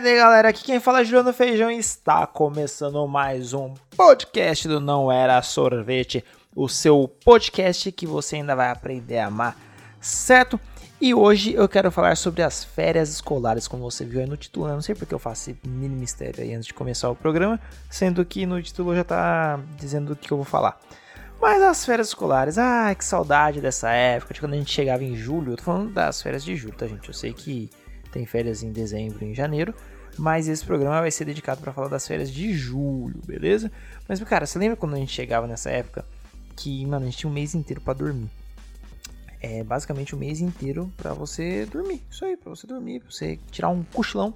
tarde, galera. Aqui quem fala é Juliano Feijão e está começando mais um podcast do Não Era Sorvete, o seu podcast que você ainda vai aprender a amar, certo? E hoje eu quero falar sobre as férias escolares, como você viu aí no título. Eu não sei porque eu faço esse mini mistério aí antes de começar o programa, sendo que no título já tá dizendo o que eu vou falar. Mas as férias escolares, que saudade dessa época, de quando a gente chegava em julho. Eu tô falando das férias de julho, tá, gente? Eu sei que tem férias em dezembro e em janeiro, mas esse programa vai ser dedicado pra falar das férias de julho, beleza? Mas, cara, você lembra quando a gente chegava nessa época que, mano, a gente tinha um mês inteiro pra dormir? É basicamente o mês inteiro pra você dormir, isso aí, pra você dormir, pra você tirar um cochilão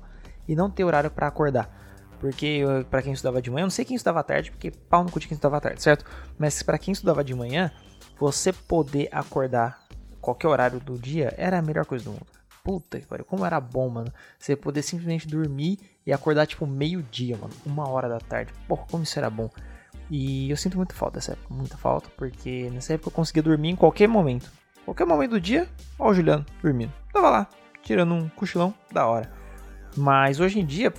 e não ter horário pra acordar. Porque pra quem estudava de manhã, eu não sei quem estudava à tarde, porque pau no cu de quem estudava à tarde, certo? Mas pra quem estudava de manhã, você poder acordar qualquer horário do dia era a melhor coisa do mundo. Puta que pariu, como era bom, mano. Você poder simplesmente dormir e acordar tipo meio-dia, mano, 1h da tarde. Porra, como isso era bom. E eu sinto muita falta dessa época, muita falta, porque nessa época eu conseguia dormir em qualquer momento. Qualquer momento do dia, ó o Juliano dormindo. Tava lá, tirando um cochilão da hora. Mas hoje em dia,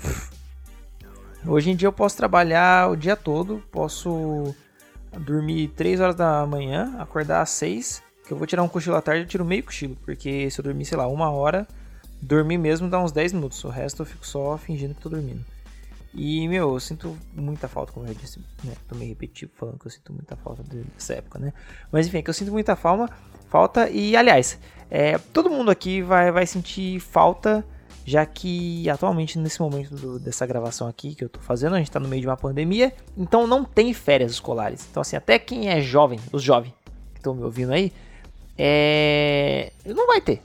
eu posso trabalhar o dia todo, posso dormir 3 horas da manhã, acordar às 6, que eu vou tirar um cochilo à tarde, eu tiro meio cochilo, porque se eu dormir, sei lá, 1 hora, dormir mesmo dá uns 10 minutos, o resto eu fico só fingindo que tô dormindo. E, meu, eu sinto muita falta, como eu já disse, né? Tô meio repetido falando que eu sinto muita falta dessa época, né? Mas, enfim, é que eu sinto muita falta e, aliás, todo mundo aqui vai sentir falta, já que atualmente, nesse momento dessa gravação aqui que eu tô fazendo, a gente tá no meio de uma pandemia, então não tem férias escolares. Então, assim, até quem é jovem, os jovens que estão me ouvindo aí, não vai ter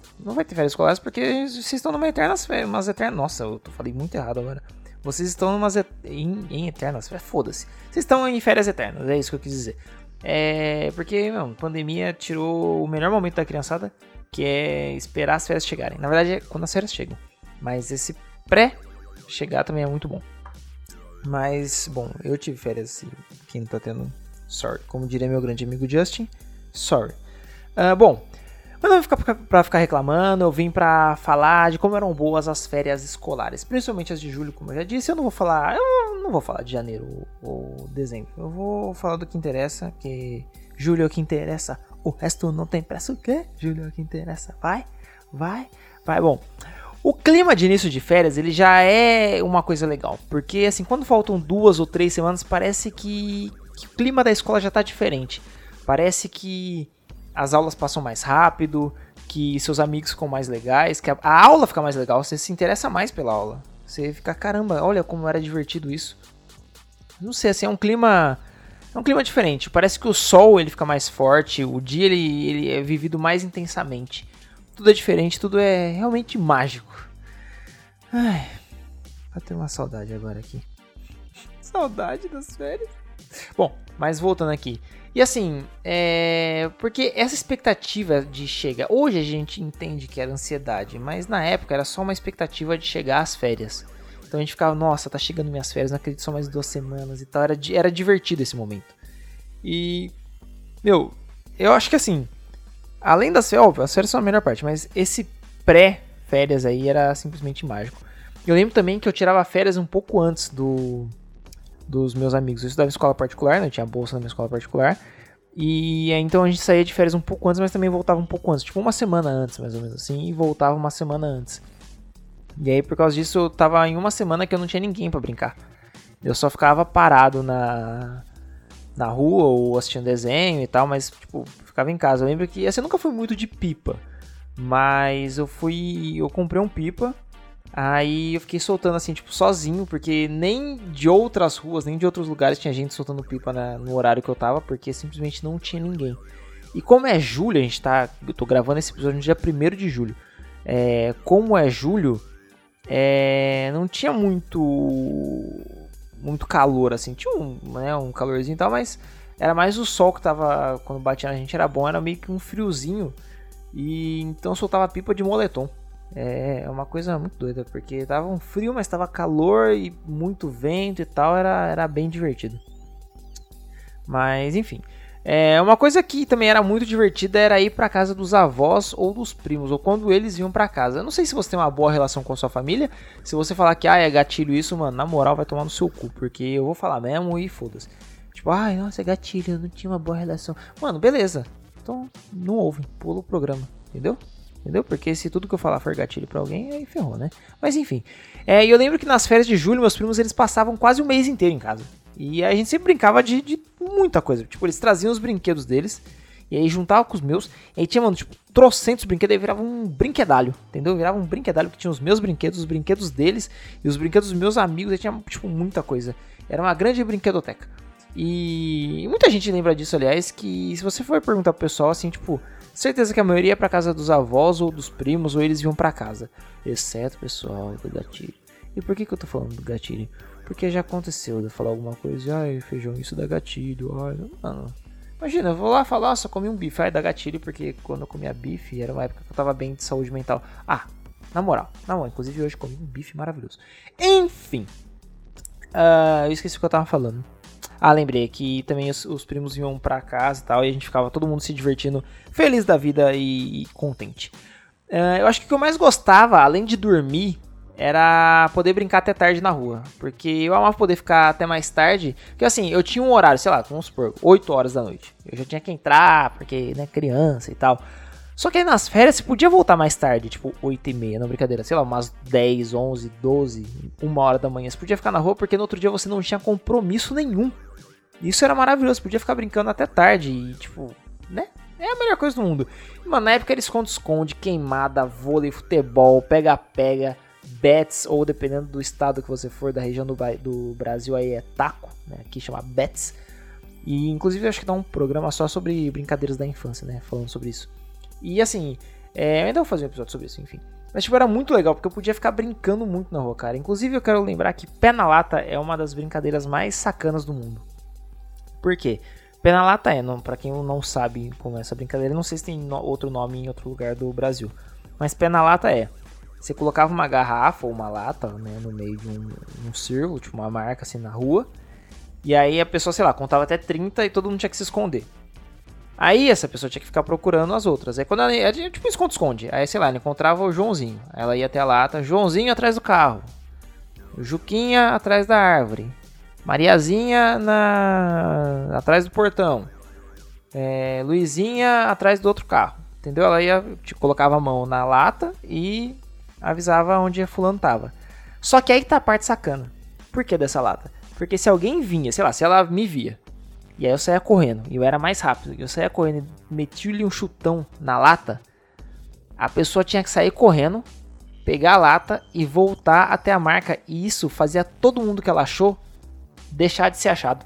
férias escolares, porque vocês estão numa eternas férias, nossa, eu falei muito errado agora. Vocês estão em eternas férias, foda-se. Vocês estão em férias eternas, é isso que eu quis dizer. Porque, mano, pandemia tirou o melhor momento da criançada, que é esperar as férias chegarem. Na verdade, é quando as férias chegam. Mas esse pré-chegar também é muito bom. Mas, bom, eu tive férias e quem não tá tendo, sorry. Como diria meu grande amigo Justin, sorry. Bom, mas não vou ficar pra ficar reclamando, eu vim pra falar de como eram boas as férias escolares. Principalmente as de julho, como eu já disse, eu não vou falar de janeiro ou dezembro. Eu vou falar do que interessa, que julho é o que interessa, o resto não tem pressa, o quê? Julho é o que interessa, vai, bom. O clima de início de férias, ele já é uma coisa legal, porque assim, quando faltam 2 ou 3 semanas, parece que o clima da escola já tá diferente, parece que as aulas passam mais rápido, que seus amigos ficam mais legais, que a aula fica mais legal, você se interessa mais pela aula. Você fica, caramba, olha como era divertido isso. Não sei, assim, é um clima diferente. Parece que o sol, ele fica mais forte, o dia, ele é vivido mais intensamente. Tudo é diferente, tudo é realmente mágico. Ai, bateu uma saudade agora aqui. Saudade das férias. Bom, mas voltando aqui. E assim, porque essa expectativa de chegar... Hoje a gente entende que era ansiedade, mas na época era só uma expectativa de chegar às férias. Então a gente ficava, nossa, tá chegando minhas férias, não acredito, só mais 2 semanas e tal. Era divertido esse momento. E, meu, eu acho que assim, além das férias, óbvio, as férias são a melhor parte, mas esse pré-férias aí era simplesmente mágico. Eu lembro também que eu tirava férias um pouco antes dos meus amigos. Eu estudava em escola particular, né? Eu tinha bolsa na minha escola particular. E então a gente saía de férias um pouco antes, mas também voltava um pouco antes. Tipo uma semana antes, mais ou menos assim. E voltava uma semana antes. E aí por causa disso eu tava em uma semana que eu não tinha ninguém pra brincar. Eu só ficava parado na rua ou assistindo desenho e tal. Mas tipo, ficava em casa. Eu lembro que assim, eu nunca fui muito de pipa. Mas eu comprei um pipa. Aí eu fiquei soltando assim, tipo, sozinho, porque nem de outras ruas, nem de outros lugares tinha gente soltando pipa no horário que eu tava, porque simplesmente não tinha ninguém. E como é julho, eu tô gravando esse episódio no dia 1º de julho. Como é julho, não tinha muito calor, assim, tinha um calorzinho e tal, mas era mais o sol que tava, quando batia na gente era bom, era meio que um friozinho, e então eu soltava pipa de moletom. É uma coisa muito doida, porque tava um frio, mas tava calor e muito vento e tal, era bem divertido. Mas, enfim, É, uma coisa que também era muito divertida era ir pra casa dos avós ou dos primos, ou quando eles iam pra casa. Eu não sei se você tem uma boa relação com sua família, se você falar que, ah, é gatilho isso, mano, na moral vai tomar no seu cu, porque eu vou falar mesmo e foda-se. Tipo, ai, nossa, é gatilho, eu não tinha uma boa relação. Mano, beleza, então não ouve, pula o programa, entendeu? Entendeu? Porque se tudo que eu falar for gatilho pra alguém, aí ferrou, né? Mas enfim, e eu lembro que nas férias de julho, meus primos, eles passavam quase um mês inteiro em casa. E a gente sempre brincava de muita coisa. Tipo, eles traziam os brinquedos deles, e aí juntavam com os meus, e aí tinha, mano, tipo, trocentos brinquedos, aí virava um brinquedalho, entendeu? Virava um brinquedalho que tinha os meus brinquedos, os brinquedos deles, e os brinquedos dos meus amigos, aí tinha, tipo, muita coisa. Era uma grande brinquedoteca. E muita gente lembra disso, aliás, que se você for perguntar pro pessoal, assim, tipo... Certeza que a maioria ia pra casa dos avós ou dos primos, ou eles iam pra casa. Exceto, pessoal, do gatilho. E por que eu tô falando do gatilho? Porque já aconteceu de eu falar alguma coisa. Ai, feijão, isso dá gatilho. Ai, mano. Imagina, eu vou lá falar, só comi um bife. Ai, dá gatilho, porque quando eu comia bife, era uma época que eu tava bem de saúde mental. Ah, na moral. Inclusive hoje comi um bife maravilhoso. Enfim. Eu esqueci o que eu tava falando. Ah, lembrei que também os primos iam pra casa e tal, e a gente ficava todo mundo se divertindo, feliz da vida e contente. Eu acho que o que eu mais gostava, além de dormir, era poder brincar até tarde na rua. Porque eu amava poder ficar até mais tarde, porque assim, eu tinha um horário, sei lá, vamos supor, 8 horas da noite. Eu já tinha que entrar, porque, né, criança e tal. Só que aí nas férias você podia voltar mais tarde, tipo 8h30, não, brincadeira, sei lá, umas 10, 11, 12, 1 hora da manhã. Você podia ficar na rua porque no outro dia você não tinha compromisso nenhum. Isso era maravilhoso, você podia ficar brincando até tarde e, tipo, né? É a melhor coisa do mundo. E, mano, na época era esconde-esconde, queimada, vôlei, futebol, pega-pega, bets, ou dependendo do estado que você for, da região do Brasil, aí é taco, né? Aqui chama bets. E inclusive eu acho que dá um programa só sobre brincadeiras da infância, né? Falando sobre isso. E assim, eu ainda vou fazer um episódio sobre isso, enfim. Mas tipo, era muito legal, porque eu podia ficar brincando muito na rua, cara. Inclusive eu quero lembrar que pé na lata é uma das brincadeiras mais sacanas do mundo. Por quê? Pé na lata pra quem não sabe como é essa brincadeira, não sei se tem outro nome em outro lugar do Brasil. Mas pé na lata você colocava uma garrafa ou uma lata, né, no meio de um círculo, tipo uma marca assim na rua. E aí a pessoa, sei lá, contava até 30 e todo mundo tinha que se esconder. Aí essa pessoa tinha que ficar procurando as outras. Aí quando ela tipo esconde-esconde. Aí, sei lá, ela encontrava o Joãozinho. Ela ia até a lata. Joãozinho atrás do carro. Juquinha atrás da árvore. Mariazinha atrás do portão. Luizinha atrás do outro carro. Entendeu? Ela ia, tipo, colocava a mão na lata e avisava onde fulano tava. Só que aí tá a parte sacana. Por que dessa lata? Porque se alguém vinha, sei lá, se ela me via. E aí eu saía correndo, e eu era mais rápido, eu saía correndo e meti-lhe um chutão na lata, a pessoa tinha que sair correndo, pegar a lata e voltar até a marca, e isso fazia todo mundo que ela achou deixar de ser achado,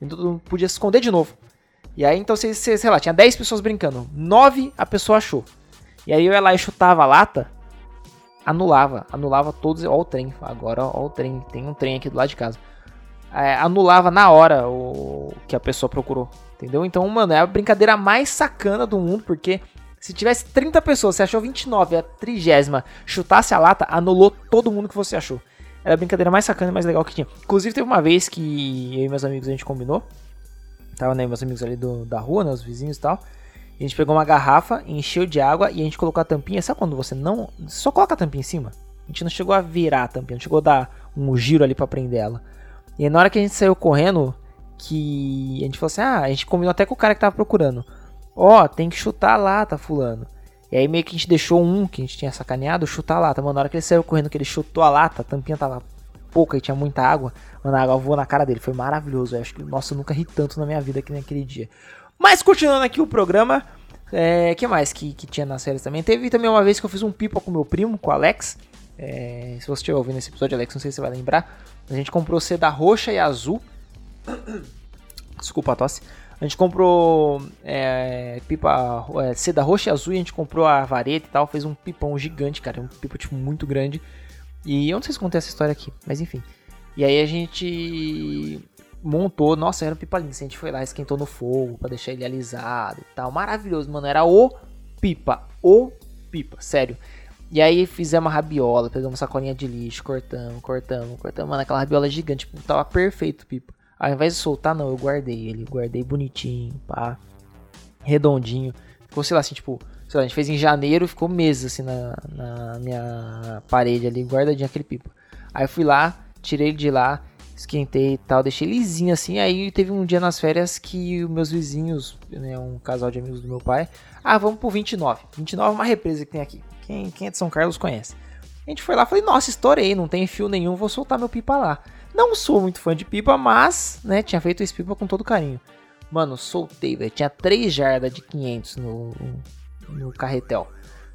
e todo mundo podia se esconder de novo. E aí então, sei lá, tinha 10 pessoas brincando, 9 a pessoa achou, e aí eu ia lá e chutava a lata, anulava todos, ó o trem, agora ó o trem, tem um trem aqui do lado de casa. Anulava na hora o que a pessoa procurou, entendeu? Então, mano, é a brincadeira mais sacana do mundo, porque se tivesse 30 pessoas, você achou 29, a 30ª, chutasse a lata, anulou todo mundo que você achou. Era a brincadeira mais sacana e mais legal que tinha. Inclusive, teve uma vez que eu e meus amigos, a gente combinou, tava, né, meus amigos ali da rua, né, os vizinhos e tal, e a gente pegou uma garrafa, encheu de água e a gente colocou a tampinha, sabe quando você não... Só coloca a tampinha em cima? A gente não chegou a virar a tampinha, não chegou a dar um giro ali pra prender ela. E aí, na hora que a gente saiu correndo, que a gente falou assim, a gente combinou até com o cara que tava procurando. Ó, tem que chutar a lata, fulano. E aí meio que a gente deixou que a gente tinha sacaneado, chutar a lata. Mano, na hora que ele saiu correndo, que ele chutou a lata, a tampinha tava pouca e tinha muita água. Mano, a água voou na cara dele, foi maravilhoso. Eu acho que, nossa, eu nunca ri tanto na minha vida que naquele dia. Mas continuando aqui o programa, que mais que tinha nas séries também? Teve também uma vez que eu fiz um pipa com meu primo, com o Alex. Se você estiver ouvindo esse episódio, Alex, não sei se você vai lembrar. A gente comprou seda roxa e azul. Desculpa a tosse. A gente comprou seda roxa e azul. E a gente comprou a vareta e tal. Fez um pipão gigante, cara. Um pipo, tipo, muito grande. E eu não sei se contei essa história aqui. Mas enfim. E aí a gente montou. Nossa, era um pipa lindo. A gente foi lá, esquentou no fogo pra deixar ele alisado e tal. Maravilhoso, mano. Era o pipa. O pipa. Sério. E aí fizemos a rabiola, pegamos uma sacolinha de lixo, cortamos, mano, aquela rabiola gigante, tipo, tava perfeito, pipa. Ao invés de soltar, não, eu guardei ele. Guardei bonitinho, pá. Redondinho. Ficou, sei lá, assim, tipo... Sei lá, a gente fez em janeiro, ficou meses, assim, na minha parede ali, guardadinho aquele pipa. Aí eu fui lá, tirei ele de lá, esquentei e tal, deixei lisinho, assim. Aí teve um dia nas férias que os meus vizinhos, né, um casal de amigos do meu pai... Ah, vamos pro 29. 29 é uma represa que tem aqui. Quem é de São Carlos conhece. A gente foi lá e falei, nossa, estourei, não tem fio nenhum, vou soltar meu pipa lá. Não sou muito fã de pipa, mas, né, tinha feito esse pipa com todo carinho. Mano, soltei, velho. Tinha 3 jardas de 500 no carretel.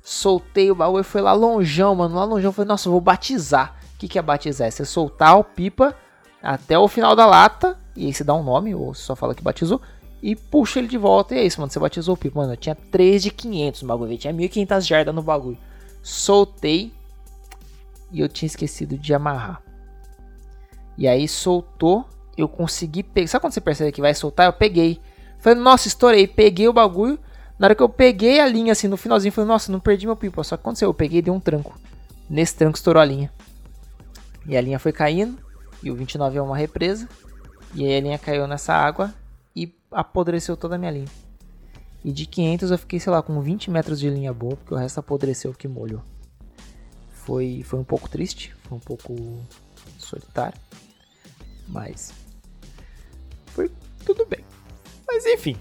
Soltei o baú e foi lá longeão, mano. Lá longeão, eu falei, nossa, eu vou batizar. O que é batizar? É você soltar o pipa até o final da lata, e aí você dá um nome, ou você só fala que batizou, e puxa ele de volta, e é isso, mano. Você batizou o pipa. Mano, eu tinha 3 de 500 no bagulho, velho. Tinha 1.500 jardas no bagulho. Soltei, e eu tinha esquecido de amarrar. E aí soltou, eu consegui pegar. Sabe quando você percebe que vai soltar? Eu peguei. Falei, nossa, estourei. Peguei o bagulho. Na hora que eu peguei a linha, assim, no finalzinho, falei, nossa, não perdi meu pipa. Só que aconteceu, eu peguei e dei um tranco. Nesse tranco estourou a linha. E a linha foi caindo. E o 29 é uma represa. E aí a linha caiu nessa água e apodreceu toda a minha linha. E de 500 eu fiquei, sei lá, com 20 metros de linha boa, porque o resto apodreceu que molhou. Foi um pouco triste, foi um pouco solitário. Mas foi tudo bem. Mas enfim.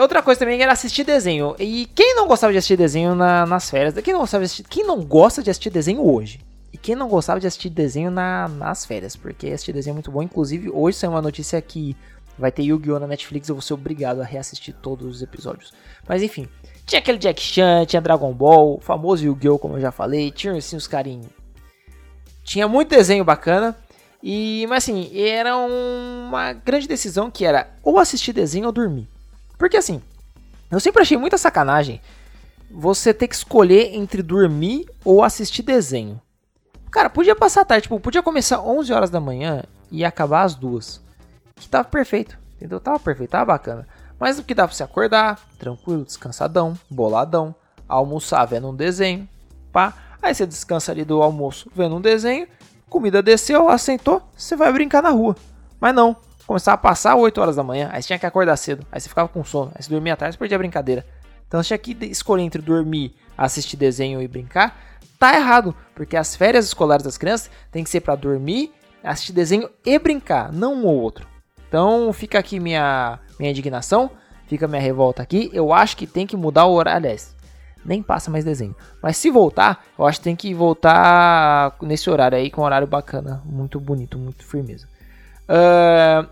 Outra coisa também era assistir desenho. E quem não gostava de assistir desenho nas férias? Quem não gosta de assistir desenho hoje? E quem não gostava de assistir desenho nas férias? Porque assistir desenho é muito bom. Inclusive, hoje saiu uma notícia que vai ter Yu-Gi-Oh! Na Netflix. Eu vou ser obrigado a reassistir todos os episódios. Mas enfim. Tinha aquele Jackie Chan, tinha Dragon Ball, o famoso Yu-Gi-Oh! Como eu já falei. Tinha assim, os carinhos. Tinha muito desenho bacana. Mas assim, era uma grande decisão que era ou assistir desenho ou dormir. Porque assim, eu sempre achei muita sacanagem você ter que escolher entre dormir ou assistir desenho. Cara, podia passar a tarde, tipo, podia começar 11 horas da manhã e acabar às 2. Que tava perfeito, entendeu? Tava perfeito, tava bacana. Mas o que dá pra você acordar, tranquilo, descansadão, boladão, almoçar vendo um desenho, pá. Aí você descansa ali do almoço vendo um desenho. Comida desceu, assentou, você vai brincar na rua. Mas não, começava a passar 8 horas da manhã, aí você tinha que acordar cedo, aí você ficava com sono, aí você dormia à tarde, você perdia a brincadeira. Então você tinha que escolher entre dormir, assistir desenho e brincar. Tá errado, porque as férias escolares das crianças tem que ser pra dormir, assistir desenho e brincar, não um ou outro. Então fica aqui minha indignação, fica minha revolta aqui, eu acho que tem que mudar o horário, aliás. Nem passa mais desenho. Mas se voltar, eu acho que tem que voltar nesse horário aí, com um horário bacana. Muito bonito, muito firmeza.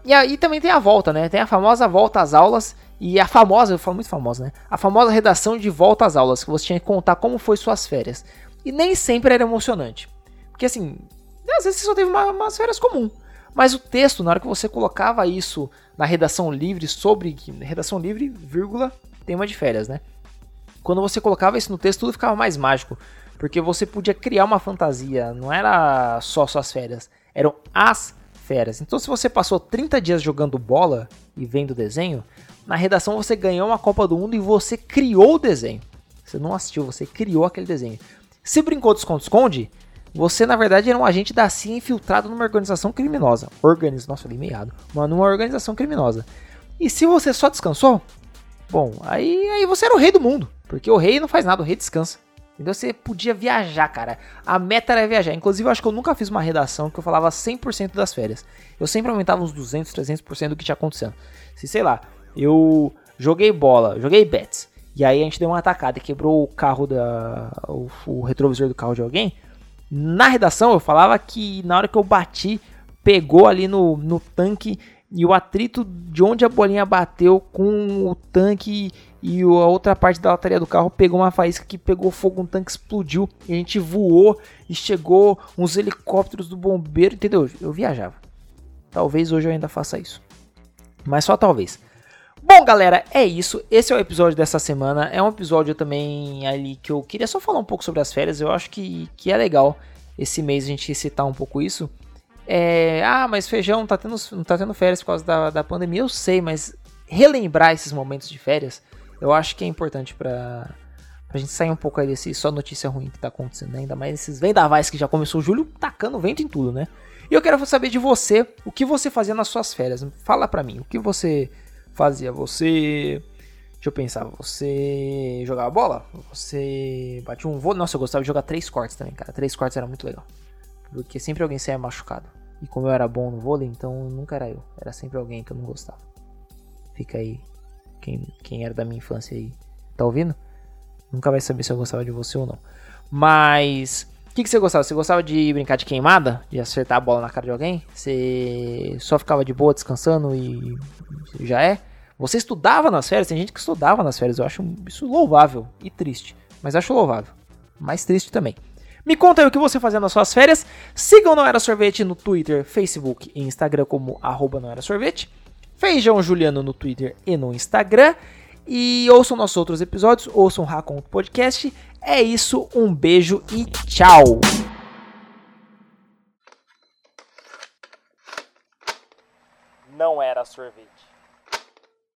E aí também tem a volta, né? Tem a famosa volta às aulas. E a famosa, eu falo muito famosa, né? A famosa redação de volta às aulas, que você tinha que contar como foi suas férias. E nem sempre era emocionante. Porque assim, às vezes você só teve umas férias comum. Mas o texto, na hora que você colocava isso na redação livre sobre... Redação livre, vírgula, tema de férias, né? Quando você colocava isso no texto, tudo ficava mais mágico. Porque você podia criar uma fantasia. Não era só suas férias. Eram as férias. Então, se você passou 30 dias jogando bola e vendo desenho, na redação você ganhou uma Copa do Mundo e você criou o desenho. Você não assistiu, você criou aquele desenho. Se brincou de esconde-esconde, você, na verdade, era um agente da CIA infiltrado numa organização criminosa. Nossa, falei meio errado. Mas numa organização criminosa. E se você só descansou... Bom, aí você era o rei do mundo, porque o rei não faz nada, o rei descansa. Então você podia viajar, cara. A meta era viajar. Inclusive, eu acho que eu nunca fiz uma redação que eu falava 100% das férias. Eu sempre aumentava uns 200, 300% do que tinha acontecendo. Se, sei lá, eu joguei bola, joguei bets, e aí a gente deu uma atacada e quebrou o carro, o retrovisor do carro de alguém. Na redação, eu falava que na hora que eu bati, pegou ali no tanque... E o atrito de onde a bolinha bateu com o tanque e a outra parte da lataria do carro pegou uma faísca que pegou fogo, um tanque explodiu. E a gente voou e chegou uns helicópteros do bombeiro, entendeu? Eu viajava. Talvez hoje eu ainda faça isso. Mas só talvez. Bom, galera, é isso. Esse é o episódio dessa semana. É um episódio também ali que eu queria só falar um pouco sobre as férias. Eu acho que é legal esse mês a gente citar um pouco isso. Mas Feijão não tá tendo férias por causa da pandemia, eu sei, mas relembrar esses momentos de férias, eu acho que é importante pra gente sair um pouco aí desse só notícia ruim que tá acontecendo, né? Ainda mais esses vendavais que já começou o julho tacando vento em tudo, né? E eu quero saber de você, o que você fazia nas suas férias. Fala pra mim, o que você fazia? Você... Deixa eu pensar, você jogava bola? Você batia um vôlei? Nossa, eu gostava de jogar 3 cortes também, cara. 3 cortes era muito legal. Porque sempre alguém saia machucado. E como eu era bom no vôlei, então nunca era eu. Era sempre alguém que eu não gostava. Fica aí. Quem era da minha infância aí, tá ouvindo? Nunca vai saber se eu gostava de você ou não. Mas... O que você gostava? Você gostava de brincar de queimada? De acertar a bola na cara de alguém? Você só ficava de boa, descansando e... Já é? Você estudava nas férias? Tem gente que estudava nas férias. Eu acho isso louvável e triste. Mas acho louvável. Mas triste também. Me conta aí o que você fazia nas suas férias. Sigam Não Era Sorvete no Twitter, Facebook e Instagram como @NãoEraSorvete. Feijão Juliano no Twitter e no Instagram. E ouçam nossos outros episódios, ouçam o Raconte Podcast. É isso, um beijo e tchau! Não era sorvete.